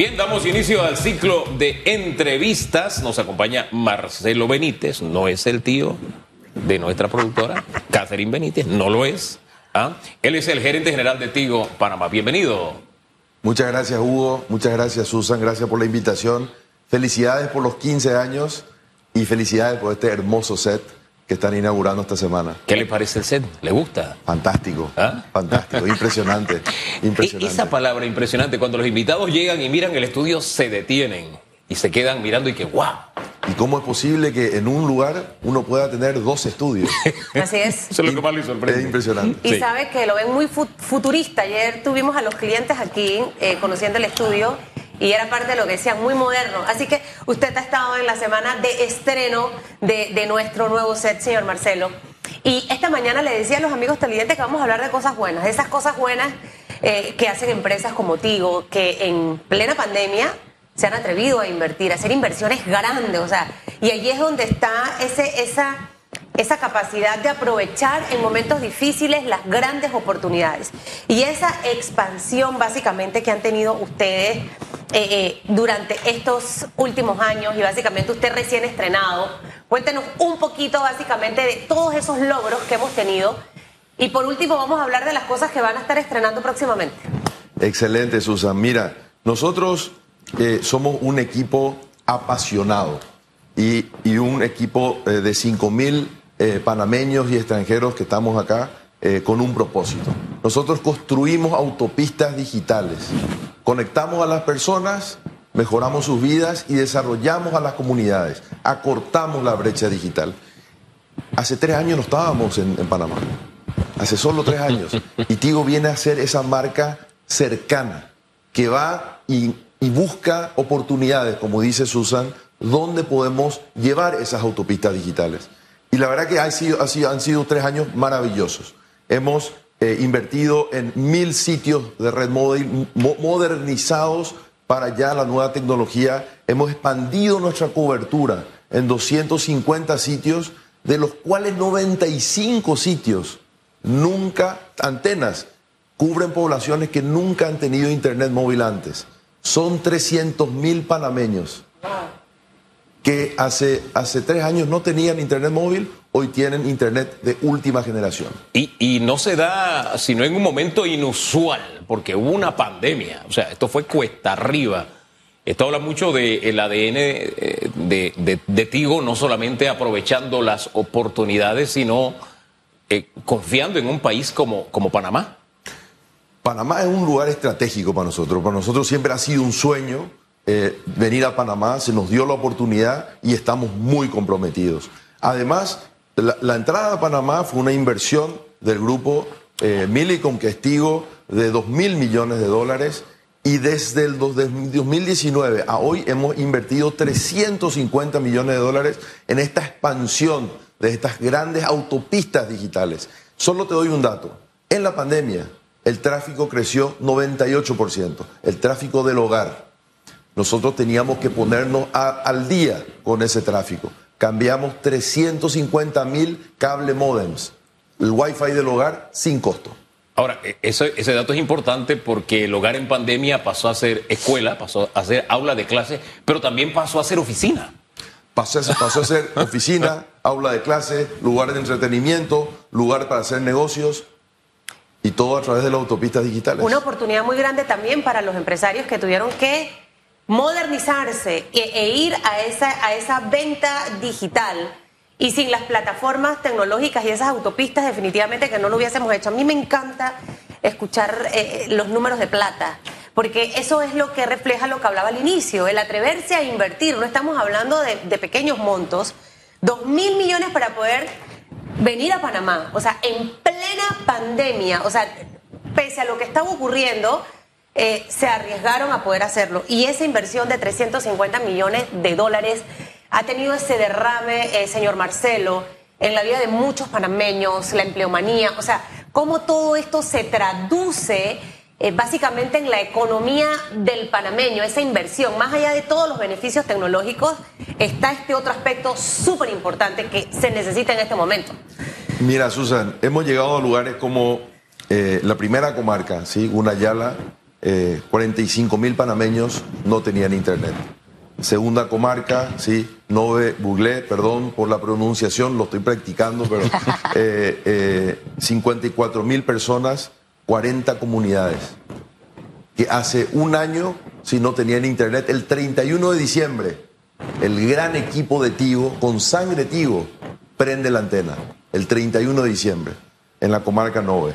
Bien, damos inicio al ciclo de entrevistas. Nos acompaña Marcelo Benítez, no es el tío de nuestra productora, Catherine Benítez, no lo es. ¿Ah? Él es el gerente general de Tigo Panamá. Bienvenido. Muchas gracias, Hugo. Muchas gracias, Susan. Gracias por la invitación. Felicidades por los 15 años y felicidades por este hermoso set que están inaugurando esta semana. ¿Qué le parece el set? ¿Le gusta? Fantástico, ¿ah? Fantástico, impresionante, impresionante. Esa palabra impresionante, cuando los invitados llegan y miran el estudio, se detienen y se quedan mirando y que ¡guau! ¿Y cómo es posible que en un lugar uno pueda tener dos estudios? Así es. Eso es lo que más le sorprende. Es impresionante. Y sí, sabes que lo ven muy futurista. Ayer tuvimos a los clientes aquí conociendo el estudio. Y era parte de lo que decían, muy moderno. Así que usted ha estado en la semana de estreno de nuestro nuevo set, señor Marcelo. Y esta mañana le decía a los amigos televidentes que vamos a hablar de cosas buenas. De esas cosas buenas que hacen empresas como Tigo, que en plena pandemia se han atrevido a invertir, a hacer inversiones grandes. O sea, y allí es donde está esa capacidad de aprovechar en momentos difíciles las grandes oportunidades. Y esa expansión básicamente que han tenido ustedes durante estos últimos años, y básicamente usted recién estrenado, cuéntenos un poquito básicamente de todos esos logros que hemos tenido. Y por último vamos a hablar de las cosas que van a estar estrenando próximamente. Excelente, Susan. Mira, nosotros somos un equipo apasionado y un equipo de 5.000 panameños y extranjeros que estamos acá con un propósito. Nosotros construimos autopistas digitales, conectamos a las personas, mejoramos sus vidas y desarrollamos a las comunidades, acortamos la brecha digital. Hace 3 años no estábamos en Panamá, hace solo 3 años, y Tigo viene a ser esa marca cercana que va y busca oportunidades, como dice Susan, donde podemos llevar esas autopistas digitales. Y la verdad que han sido 3 años maravillosos. Hemos invertido en 1.000 sitios de red móvil modernizados para ya la nueva tecnología. Hemos expandido nuestra cobertura en 250 sitios, de los cuales 95 sitios, nunca antenas, cubren poblaciones que nunca han tenido internet móvil antes. Son 300.000 panameños que hace 3 años no tenían internet móvil, hoy tienen internet de última generación. Y no se da sino en un momento inusual, porque hubo una pandemia. O sea, esto fue cuesta arriba. Esto habla mucho del ADN de Tigo, no solamente aprovechando las oportunidades, sino confiando en un país como Panamá. Panamá es un lugar estratégico para nosotros. Para nosotros siempre ha sido un sueño venir a Panamá, se nos dio la oportunidad y estamos muy comprometidos. Además, la entrada a Panamá fue una inversión del grupo Millicom, que es Tigo, de 2.000 millones de dólares, y desde el 2019 a hoy hemos invertido 350 millones de dólares en esta expansión de estas grandes autopistas digitales. Solo te doy un dato. En la pandemia, el tráfico creció 98%, el tráfico del hogar. Nosotros teníamos que ponernos al día con ese tráfico. Cambiamos 350.000 cable módems. El Wi-Fi del hogar sin costo. Ahora, ese dato es importante porque el hogar en pandemia pasó a ser escuela, pasó a ser aula de clase, pero también pasó a ser oficina. Pasó a ser oficina, aula de clase, lugar de entretenimiento, lugar para hacer negocios. Y todo a través de las autopistas digitales. Una oportunidad muy grande también para los empresarios que tuvieron que modernizarse e ir a esa venta digital, y sin las plataformas tecnológicas y esas autopistas definitivamente que no lo hubiésemos hecho. A mí me encanta escuchar los números de plata, porque eso es lo que refleja lo que hablaba al inicio, el atreverse a invertir. No estamos hablando de pequeños montos. 2.000 millones para poder venir a Panamá, o sea, en plena pandemia, o sea, pese a lo que estaba ocurriendo, se arriesgaron a poder hacerlo, y esa inversión de 350 millones de dólares ha tenido ese derrame, señor Marcelo, en la vida de muchos panameños, la empleomanía. O sea, cómo todo esto se traduce básicamente en la economía del panameño. Esa inversión, más allá de todos los beneficios tecnológicos, está este otro aspecto súper importante que se necesita en este momento. Mira, Susan, hemos llegado a lugares como la primera comarca, ¿sí? Guna Yala, 45.000 panameños no tenían internet. Segunda comarca, sí, Ngäbe-Buglé, perdón por la pronunciación, lo estoy practicando, pero 54.000 personas, 40 comunidades, que hace un año, si no tenían internet, el 31 de diciembre, el gran equipo de Tigo, con sangre Tigo, prende la antena, el 31 de diciembre, en la comarca Ngäbe.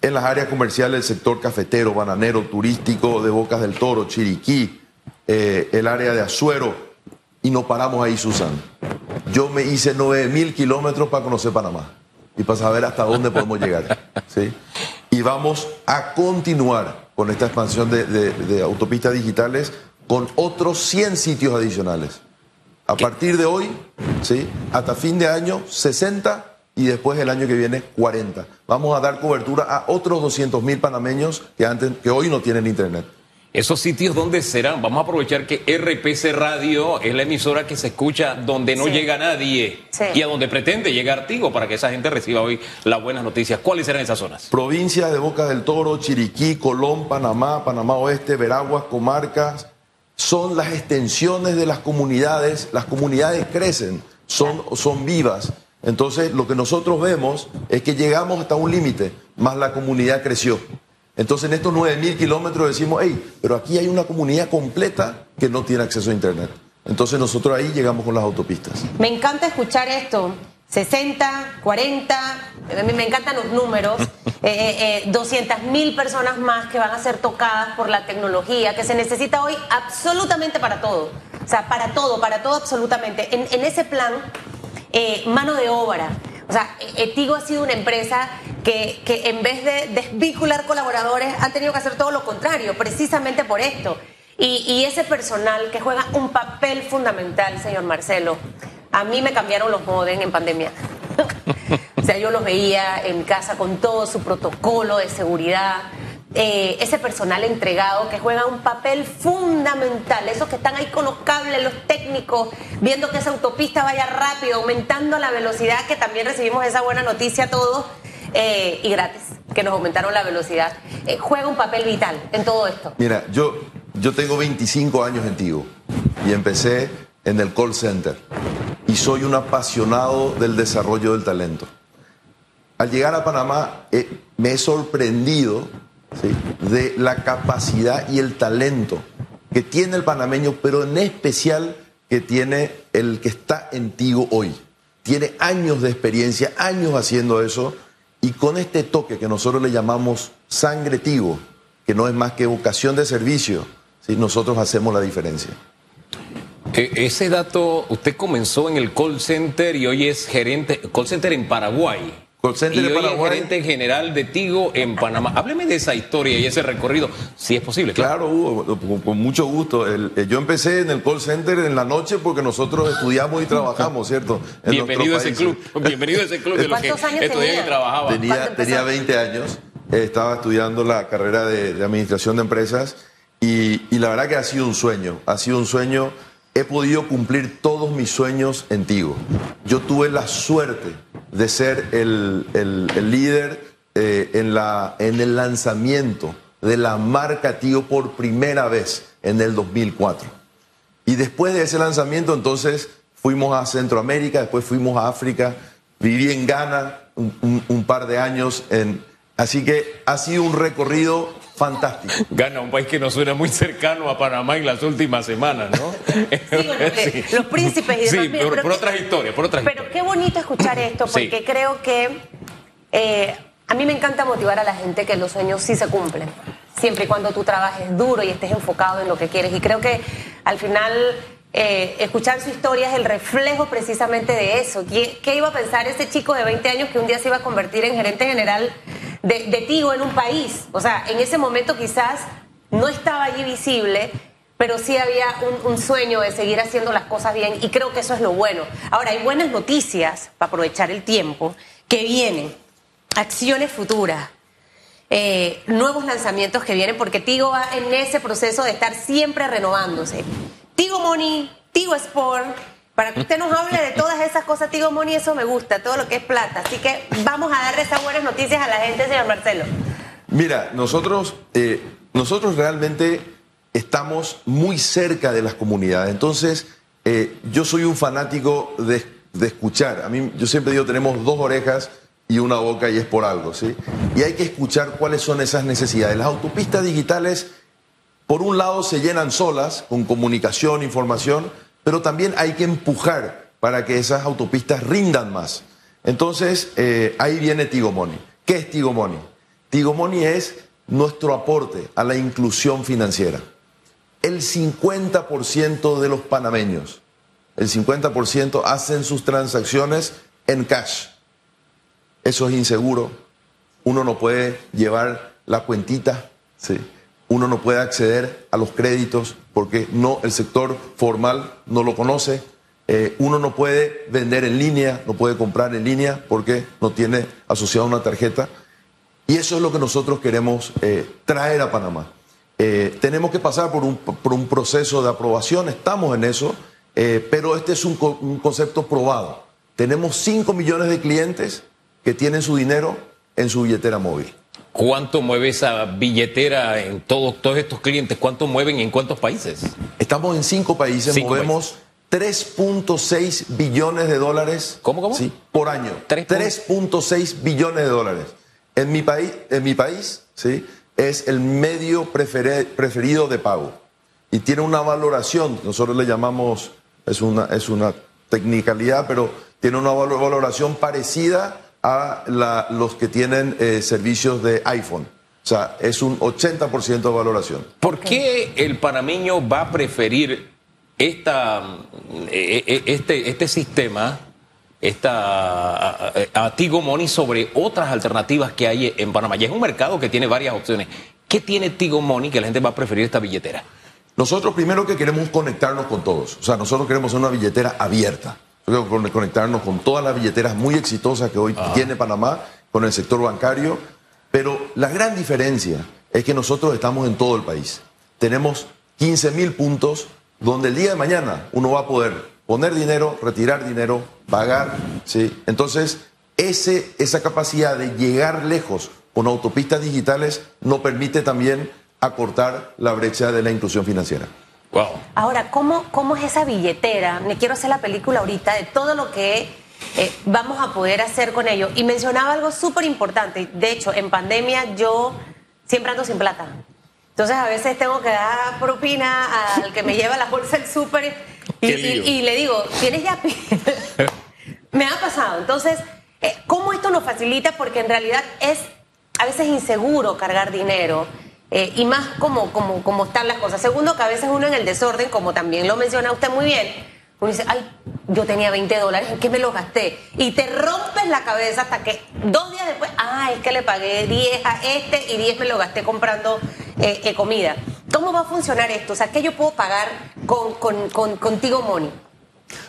En las áreas comerciales, el sector cafetero, bananero, turístico, de Bocas del Toro, Chiriquí, el área de Azuero, y no paramos ahí, Susan. Yo me hice 9.000 kilómetros para conocer Panamá y para saber hasta dónde podemos llegar, ¿sí? Y vamos a continuar con esta expansión de autopistas digitales con otros 100 sitios adicionales. A partir de hoy, ¿sí?, hasta fin de año, 60, y después el año que viene, 40. Vamos a dar cobertura a otros 200.000 panameños que hoy no tienen internet. ¿Esos sitios dónde serán? Vamos a aprovechar que RPC Radio es la emisora que se escucha donde no llega nadie y a donde pretende llegar Tigo, para que esa gente reciba hoy las buenas noticias. ¿Cuáles serán esas zonas? Provincias de Bocas del Toro, Chiriquí, Colón, Panamá, Panamá Oeste, Veraguas, comarcas. Son las extensiones de las comunidades crecen, son vivas. Entonces, lo que nosotros vemos es que llegamos hasta un límite, más la comunidad creció. Entonces, en estos 9.000 kilómetros decimos, hey, pero aquí hay una comunidad completa que no tiene acceso a internet. Entonces, nosotros ahí llegamos con las autopistas. Me encanta escuchar esto. 60, 40, me encantan los números. 200.000 personas más que van a ser tocadas por la tecnología que se necesita hoy absolutamente para todo. O sea, para todo absolutamente. En ese plan, mano de obra. O sea, Tigo ha sido una empresa que en vez de desvincular colaboradores han tenido que hacer todo lo contrario, precisamente por esto. Y ese personal que juega un papel fundamental, señor Marcelo. A mí me cambiaron los modems en pandemia. O sea, yo los veía en casa con todo su protocolo de seguridad. Ese personal entregado que juega un papel fundamental, esos que están ahí con los cables, los técnicos, viendo que esa autopista vaya rápido, aumentando la velocidad, que también recibimos esa buena noticia todos, y gratis, que nos aumentaron la velocidad. Juega un papel vital en todo esto. Mira, yo tengo 25 años en Tigo y empecé en el call center y soy un apasionado del desarrollo del talento. Al llegar a Panamá me he sorprendido, ¿sí?, de la capacidad y el talento que tiene el panameño, pero en especial que tiene el que está en Tigo hoy. Tiene años de experiencia, años haciendo eso, y con este toque que nosotros le llamamos sangre Tigo, que no es más que vocación de servicio, ¿sí?, nosotros hacemos la diferencia. Ese dato, usted comenzó en el call center y hoy es gerente, call center en Paraguay. Y hoy es gerente general de Tigo en Panamá. Hábleme de esa historia y ese recorrido, si es posible. Claro, Hugo, con mucho gusto. Yo empecé en el call center en la noche porque nosotros estudiamos y trabajamos, ¿cierto? En bienvenido a ese club. Bienvenido a ese club de los que estudiaba y trabajaba. Tenía 20 años, estaba estudiando la carrera de administración de empresas y la verdad que ha sido un sueño. Ha sido un sueño. He podido cumplir todos mis sueños en Tigo. Yo tuve la suerte de ser el líder en el lanzamiento de la marca Tigo por primera vez en el 2004. Y después de ese lanzamiento, entonces, fuimos a Centroamérica, después fuimos a África, viví en Ghana un par de años. Así que ha sido un recorrido fantástico. Ghana, un país que nos suena muy cercano a Panamá en las últimas semanas, ¿no? Sí. Los príncipes y demás. Sí, pero otras historias, por otras historias. Pero qué bonito escuchar esto, porque creo que a mí me encanta motivar a la gente que los sueños sí se cumplen, siempre y cuando tú trabajes duro y estés enfocado en lo que quieres. Y creo que al final escuchar su historia es el reflejo precisamente de eso. ¿Qué iba a pensar ese chico de 20 años que un día se iba a convertir en gerente general de Tigo en un país? O sea, en ese momento quizás no estaba allí visible, pero sí había un sueño de seguir haciendo las cosas bien, y creo que eso es lo bueno. Ahora, hay buenas noticias, para aprovechar el tiempo, que vienen, acciones futuras, nuevos lanzamientos que vienen, porque Tigo va en ese proceso de estar siempre renovándose. Tigo Money, Tigo Sports, para que usted nos hable de todas esas cosas, Tigo Money, eso me gusta, todo lo que es plata. Así que vamos a darle esas buenas noticias a la gente, señor Marcelo. Mira, nosotros nosotros realmente estamos muy cerca de las comunidades. Entonces, yo soy un fanático de escuchar. A mí, yo siempre digo, tenemos dos orejas y una boca, y es por algo, ¿sí? Y hay que escuchar cuáles son esas necesidades. Las autopistas digitales, por un lado, se llenan solas con comunicación, información, pero también hay que empujar para que esas autopistas rindan más. Entonces, ahí viene Tigo Money. ¿Qué es Tigo Money? Tigo Money es nuestro aporte a la inclusión financiera. El 50% de los panameños, el 50% hacen sus transacciones en cash. Eso es inseguro. Uno no puede llevar la cuentita, ¿sí? Uno no puede acceder a los créditos porque no, el sector formal no lo conoce. Uno no puede vender en línea, no puede comprar en línea porque no tiene asociada una tarjeta. Y eso es lo que nosotros queremos traer a Panamá. Tenemos que pasar por un proceso de aprobación, estamos en eso, pero este es un concepto probado. Tenemos 5 millones de clientes que tienen su dinero en su billetera móvil. ¿Cuánto mueve esa billetera en todos estos clientes? ¿Cuánto mueven y en cuántos países? Estamos en 5 países, movemos 3.6 billones de dólares. ¿Cómo? Sí, por año. 3.6 billones de dólares. En mi país, ¿sí? Es el medio preferido de pago. Y tiene una valoración, nosotros le llamamos, es una tecnicalidad, pero tiene una valoración parecida a los que tienen servicios de iPhone. O sea, es un 80% de valoración. ¿Por qué el panameño va a preferir este sistema? A Tigo Money sobre otras alternativas que hay en Panamá. Y es un mercado que tiene varias opciones. ¿Qué tiene Tigo Money que la gente va a preferir esta billetera? Nosotros primero que queremos conectarnos con todos. O sea, nosotros queremos una billetera abierta. Nosotros conectarnos con todas las billeteras muy exitosas que hoy tiene Panamá, con el sector bancario. Pero la gran diferencia es que nosotros estamos en todo el país. Tenemos 15.000 puntos donde el día de mañana uno va a poder poner dinero, retirar dinero, pagar, ¿sí? Entonces, esa capacidad de llegar lejos con autopistas digitales nos permite también acortar la brecha de la inclusión financiera. Wow. Ahora, ¿cómo es esa billetera? Me quiero hacer la película ahorita de todo lo que vamos a poder hacer con ello. Y mencionaba algo súper importante. De hecho, en pandemia yo siempre ando sin plata. Entonces, a veces tengo que dar propina al que me lleva la bolsa del súper. Y le digo, ¿tienes Yape? Me ha pasado. Entonces, ¿cómo esto nos facilita? Porque en realidad es a veces inseguro cargar dinero y más como están las cosas. Segundo, que a veces uno en el desorden, como también lo menciona usted muy bien, uno dice, ay, yo tenía $20, ¿en qué me los gasté? Y te rompes la cabeza hasta que 2 días después, es que le pagué 10 a este y 10 me lo gasté comprando comida. ¿Cómo va a funcionar esto? O sea, ¿qué yo puedo pagar con Tigo Money?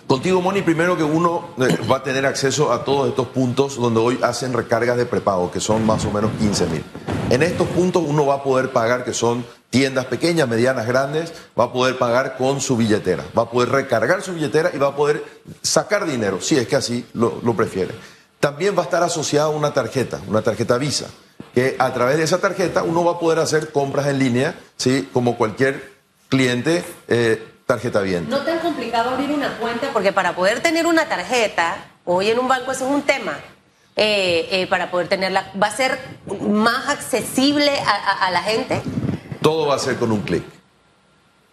Con Tigo Money, primero que uno va a tener acceso a todos estos puntos donde hoy hacen recargas de prepago, que son más o menos 15.000. En estos puntos uno va a poder pagar, que son tiendas pequeñas, medianas, grandes, va a poder pagar con su billetera, va a poder recargar su billetera y va a poder sacar dinero, si es que así lo prefiere. También va a estar asociada a una tarjeta Visa, que a través de esa tarjeta uno va a poder hacer compras en línea, ¿sí? Como cualquier cliente, tarjeta bien. No tan complicado abrir una cuenta, porque para poder tener una tarjeta, hoy en un banco eso es un tema, para poder tenerla, ¿va a ser más accesible a la gente? Todo va a ser con un clic,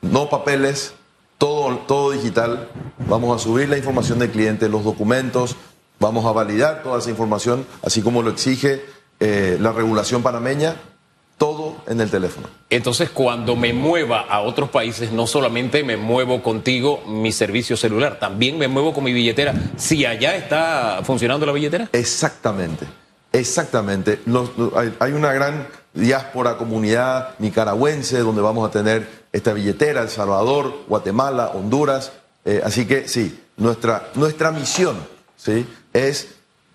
no papeles, todo digital. Vamos a subir la información del cliente, los documentos, vamos a validar toda esa información, así como lo exige la regulación panameña, todo en el teléfono. Entonces, cuando me mueva a otros países, no solamente me muevo contigo mi servicio celular, también me muevo con mi billetera, si allá está funcionando la billetera. Exactamente. Hay una gran diáspora, comunidad nicaragüense, donde vamos a tener esta billetera, El Salvador, Guatemala, Honduras, así que sí, nuestra misión, ¿sí?, es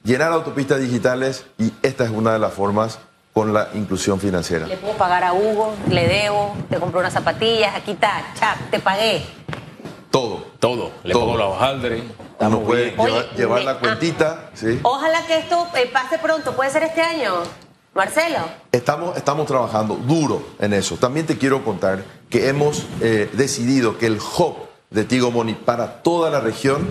llenar autopistas digitales, y esta es una de las formas con la inclusión financiera. Le puedo pagar a Hugo, le debo, te compro unas zapatillas, aquí está, chap, te pagué. Todo. Le pago los hojaldres. Uno puede llevar la cuentita, ¿sí? Ojalá que esto pase pronto, ¿puede ser este año? Marcelo. Estamos trabajando duro en eso. También te quiero contar que hemos decidido que el hub de Tigo Money para toda la región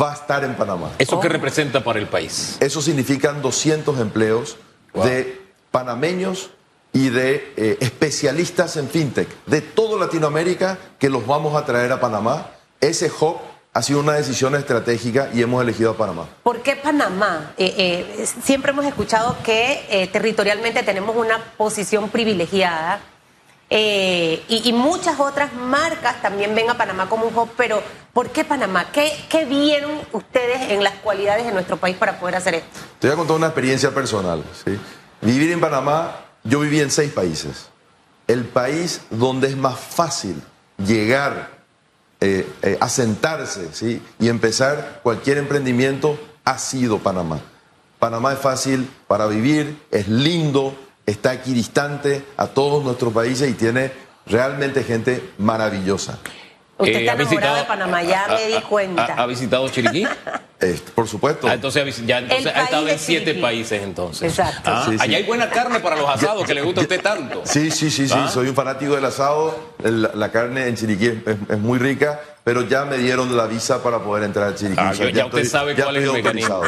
va a estar en Panamá. ¿Eso qué representa para el país? Eso significan 200 empleos de panameños y de especialistas en fintech de toda Latinoamérica que los vamos a traer a Panamá. Ese hub ha sido una decisión estratégica y hemos elegido a Panamá. ¿Por qué Panamá? Siempre hemos escuchado que territorialmente tenemos una posición privilegiada. Y muchas otras marcas también ven a Panamá como un hub, pero ¿por qué Panamá? ¿Qué vieron ustedes en las cualidades de nuestro país para poder hacer esto? Te voy a contar una experiencia personal, ¿sí? Vivir en Panamá, yo viví en 6 países. El país donde es más fácil llegar, asentarse, ¿sí?, y empezar cualquier emprendimiento ha sido Panamá. Panamá es fácil para vivir, es lindo, está equidistante a todos nuestros países y tiene realmente gente maravillosa. Usted está enamorado de Panamá, ya me di cuenta. ¿Ha visitado Chiriquí? Por supuesto. Entonces ha estado en 7 países entonces. Exacto. Allá hay buena carne para los asados que le gusta a usted tanto. Sí, soy un fanático del asado. La carne en Chiriquí es muy rica, pero ya me dieron la visa para poder entrar a Chiriquí. Ya usted sabe cuál es el mecanismo.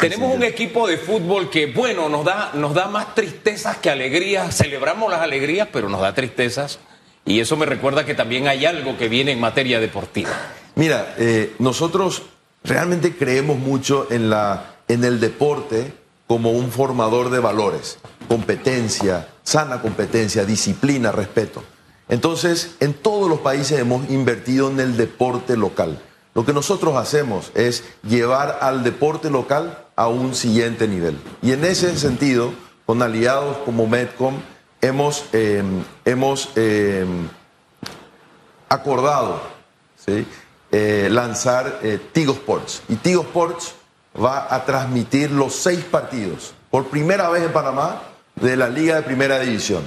Tenemos un equipo de fútbol que, bueno, nos da más tristezas que alegrías. Celebramos las alegrías, pero nos da tristezas. Y eso me recuerda que también hay algo que viene en materia deportiva. Mira, nosotros realmente creemos mucho en el deporte como un formador de valores. Competencia, sana competencia, disciplina, respeto. Entonces, en todos los países hemos invertido en el deporte local. Lo que nosotros hacemos es llevar al deporte local a un siguiente nivel. Y en ese sentido, con aliados como Medcom, hemos acordado, ¿sí?, lanzar Tigo Sports. Y Tigo Sports va a transmitir los 6 partidos, por primera vez en Panamá, de la Liga de Primera División,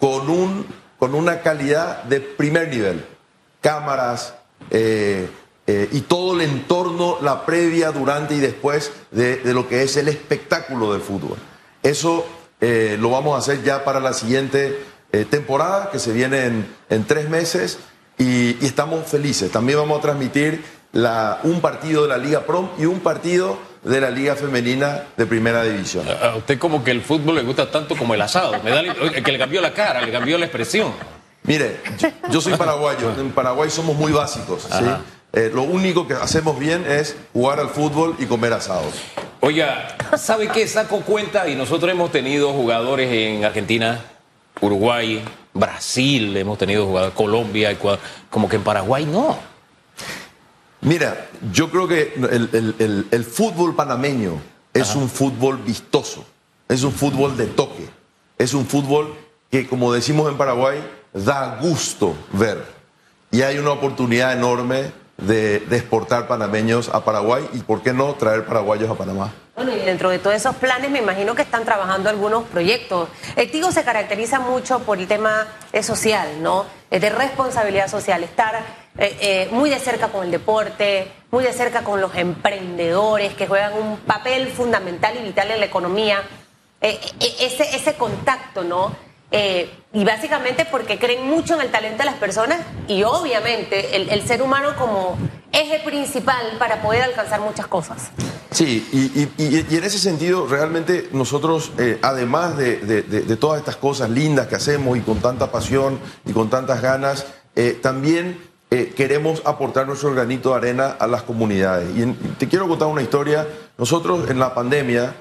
con una calidad de primer nivel. Cámaras y todo el entorno, la previa, durante y después de lo que es el espectáculo del fútbol. Eso lo vamos a hacer ya para la siguiente temporada, que se viene en 3 meses, y estamos felices. También vamos a transmitir un partido de la Liga Prom y un partido de la Liga Femenina de Primera División. A usted como que el fútbol le gusta tanto como el asado. Que le cambió la cara, le cambió la expresión. Mire, yo soy paraguayo. En Paraguay somos muy básicos, ¿sí? Lo único que hacemos bien es jugar al fútbol y comer asados. Oiga, ¿sabe qué? Saco cuenta y nosotros hemos tenido jugadores en Argentina, Uruguay, Brasil, hemos tenido jugadores, Colombia, Ecuador, como que en Paraguay no. Mira, yo creo que el fútbol panameño es un fútbol vistoso, es un fútbol de toque, es un fútbol que, como decimos en Paraguay, da gusto ver. Y hay una oportunidad enorme de exportar panameños a Paraguay y, ¿por qué no?, traer paraguayos a Panamá. Bueno, y dentro de todos esos planes me imagino que están trabajando algunos proyectos. El Tigo se caracteriza mucho por el tema social, ¿no?, de responsabilidad social, estar muy de cerca con el deporte, muy de cerca con los emprendedores que juegan un papel fundamental y vital en la economía. Ese contacto, ¿no? Y básicamente porque creen mucho en el talento de las personas y obviamente el ser humano como eje principal para poder alcanzar muchas cosas. Sí, y en ese sentido realmente nosotros, además de todas estas cosas lindas que hacemos y con tanta pasión y con tantas ganas, también queremos aportar nuestro granito de arena a las comunidades. Y te quiero contar una historia. Nosotros en la pandemia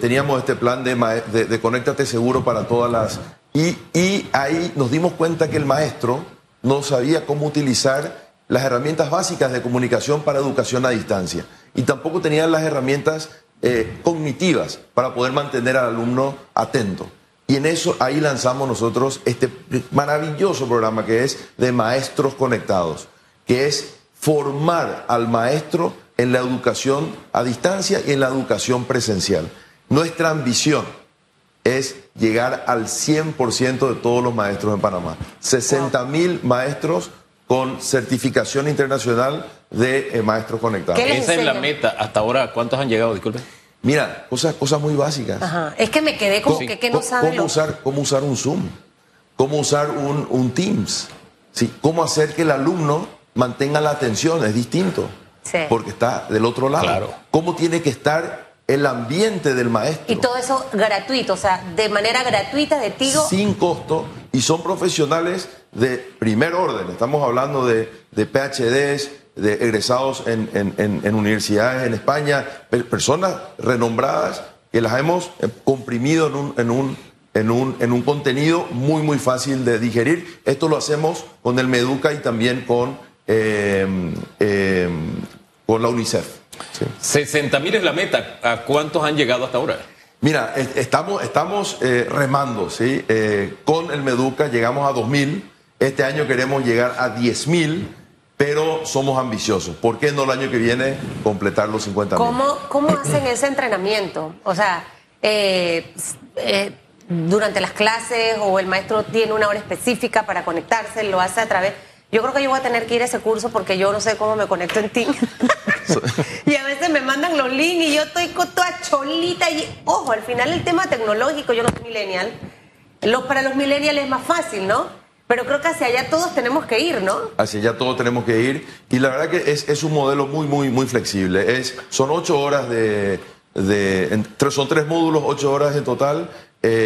teníamos este plan de Conéctate Seguro para todas las... Y ahí nos dimos cuenta que el maestro no sabía cómo utilizar las herramientas básicas de comunicación para educación a distancia y tampoco tenía las herramientas cognitivas para poder mantener al alumno atento. Y en eso ahí lanzamos nosotros este maravilloso programa que es de Maestros Conectados, que es formar al maestro en la educación a distancia y en la educación presencial. Nuestra ambición es llegar al 100% de todos los maestros en Panamá. 60.000 maestros con certificación internacional de maestros conectados. Esa es la meta. Hasta ahora, ¿cuántos han llegado? Disculpe. Mira, cosas muy básicas. Ajá. Es que me quedé como que no sabe. ¿Cómo usar un Zoom? ¿Cómo usar un Teams? ¿Sí? ¿Cómo hacer que el alumno mantenga la atención? Es distinto. Sí. Porque está del otro lado. Claro. ¿Cómo tiene que estar el ambiente del maestro? Y todo eso gratuito, o sea, de manera gratuita de Tigo. Sin costo. Y son profesionales de primer orden. Estamos hablando de PhDs, de egresados en universidades en España, personas renombradas que las hemos comprimido en un contenido muy, muy fácil de digerir. Esto lo hacemos con el MEDUCA y también con la UNICEF. Sí. 60.000 es la meta. ¿A cuántos han llegado hasta ahora? Mira, estamos remando, ¿sí? Con el MEDUCA llegamos a 2.000. Este año queremos llegar a 10.000. Pero somos ambiciosos. ¿Por qué no el año que viene completar los 50.000? ¿Cómo hacen ese entrenamiento? O sea, durante las clases, o el maestro tiene una hora específica para conectarse, lo hace a través... Yo creo que yo voy a tener que ir a ese curso porque yo no sé cómo me conecto en Teams. Y a veces me mandan los links y yo estoy con toda cholita. Y ojo, al final el tema tecnológico, yo no soy millennial. Para los millennials es más fácil, ¿no? Pero creo que hacia allá todos tenemos que ir, ¿no? Hacia allá todos tenemos que ir. Y la verdad que es un modelo muy, muy, muy flexible. Son 8 horas son 3 módulos, 8 horas en total.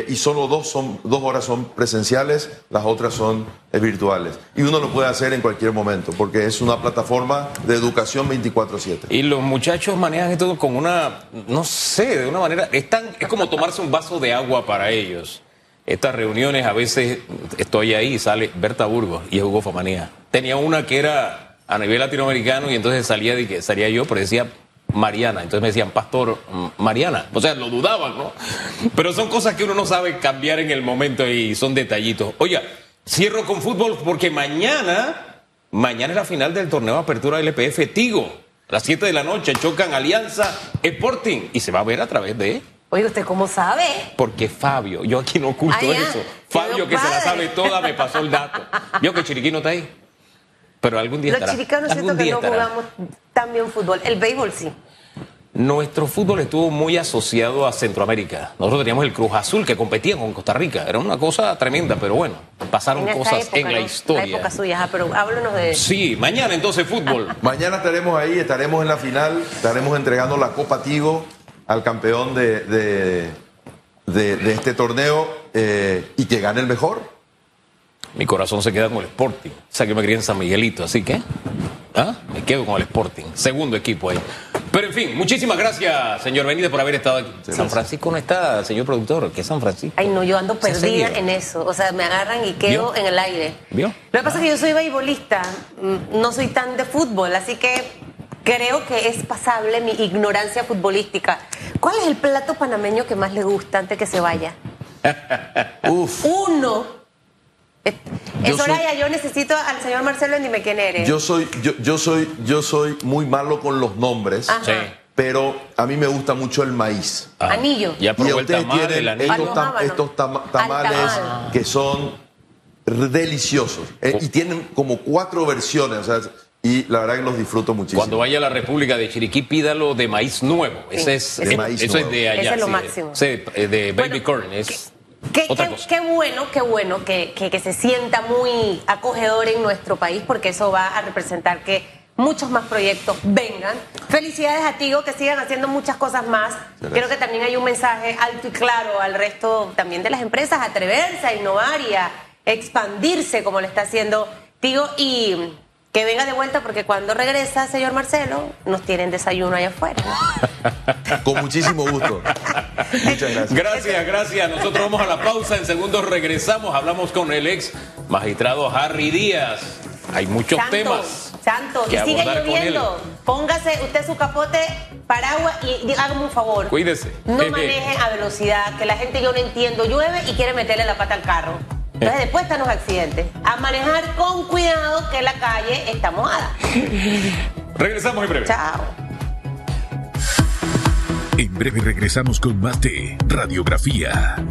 Y solo 2 horas son presenciales, las otras son virtuales. Y uno lo puede hacer en cualquier momento, porque es una plataforma de educación 24/7. Y los muchachos manejan esto con de una manera... Es como tomarse un vaso de agua para ellos. Estas reuniones, a veces estoy ahí y sale Berta Burgos y Hugo Famanía. Tenía una que era a nivel latinoamericano y entonces salía yo, pero decía Mariana. Entonces me decían, Pastor Mariana. O sea, lo dudaban, ¿no? Pero son cosas que uno no sabe cambiar en el momento y son detallitos. Oiga, cierro con fútbol porque mañana es la final del torneo de apertura del EPF Tigo. A las 7 de la noche chocan Alianza Sporting y se va a ver a través de... Oye, ¿usted cómo sabe? Porque Fabio, yo aquí no oculto eso. Fabio, que se la sabe toda, me pasó el dato. Yo que Chiriquí no está ahí. Pero algún día estará. Los chiricanos siento que no jugamos tan bien fútbol. El béisbol sí. Nuestro fútbol estuvo muy asociado a Centroamérica. Nosotros teníamos el Cruz Azul que competía con Costa Rica. Era una cosa tremenda, pero bueno, pasaron cosas en la historia. En la época suya, pero háblanos de... Sí, mañana entonces fútbol. Mañana estaremos ahí, estaremos en la final, estaremos entregando la Copa Tigo al campeón de este torneo y que gane el mejor. Mi corazón se queda con el Sporting. O sea, que me crié en San Miguelito, así que me quedo con el Sporting. Segundo equipo ahí. Pero en fin, muchísimas gracias, señor Benítez, por haber estado aquí. Gracias. San Francisco no está, señor productor. ¿Qué es San Francisco? Ay, no, yo ando perdida en eso. O sea, me agarran y quedo en el aire. ¿Vio? Lo que pasa es que yo soy beisbolista, no soy tan de fútbol, así que... Creo que es pasable mi ignorancia futbolística. ¿Cuál es el plato panameño que más le gusta antes que se vaya? Uf. Uno. Soraya, yo necesito al señor Marcelo dime quién eres. Yo soy muy malo con los nombres, sí. Pero a mí me gusta mucho el maíz. Ajá. Anillo. Ya probó el tamal, el anillo. Estos tamales que son deliciosos. Y tienen como 4 versiones, o sea... Y la verdad que los disfruto muchísimo. Cuando vaya a la República de Chiriquí, pídalo de maíz nuevo. Sí. Eso es de allá. Ese es lo máximo. De baby corn. Qué bueno que se sienta muy acogedor en nuestro país, porque eso va a representar que muchos más proyectos vengan. Felicidades a Tigo, que sigan haciendo muchas cosas más. Creo que también hay un mensaje alto y claro al resto también de las empresas, a atreverse, a innovar y a expandirse como lo está haciendo Tigo. Y... que venga de vuelta, porque cuando regresa, señor Marcelo, nos tienen desayuno allá afuera. Con muchísimo gusto. Muchas gracias. Gracias. Nosotros vamos a la pausa. En segundos regresamos. Hablamos con el ex magistrado Harry Díaz. Hay muchos temas. Y sigue lloviendo. Póngase usted su capote, paraguas y hágame un favor. Cuídese. No maneje a velocidad, que la gente yo no entiendo. Llueve y quiere meterle la pata al carro. Entonces después están los accidentes. A manejar con cuidado, que la calle está mojada. Regresamos en breve. Chao. En breve regresamos con más de Radiografía.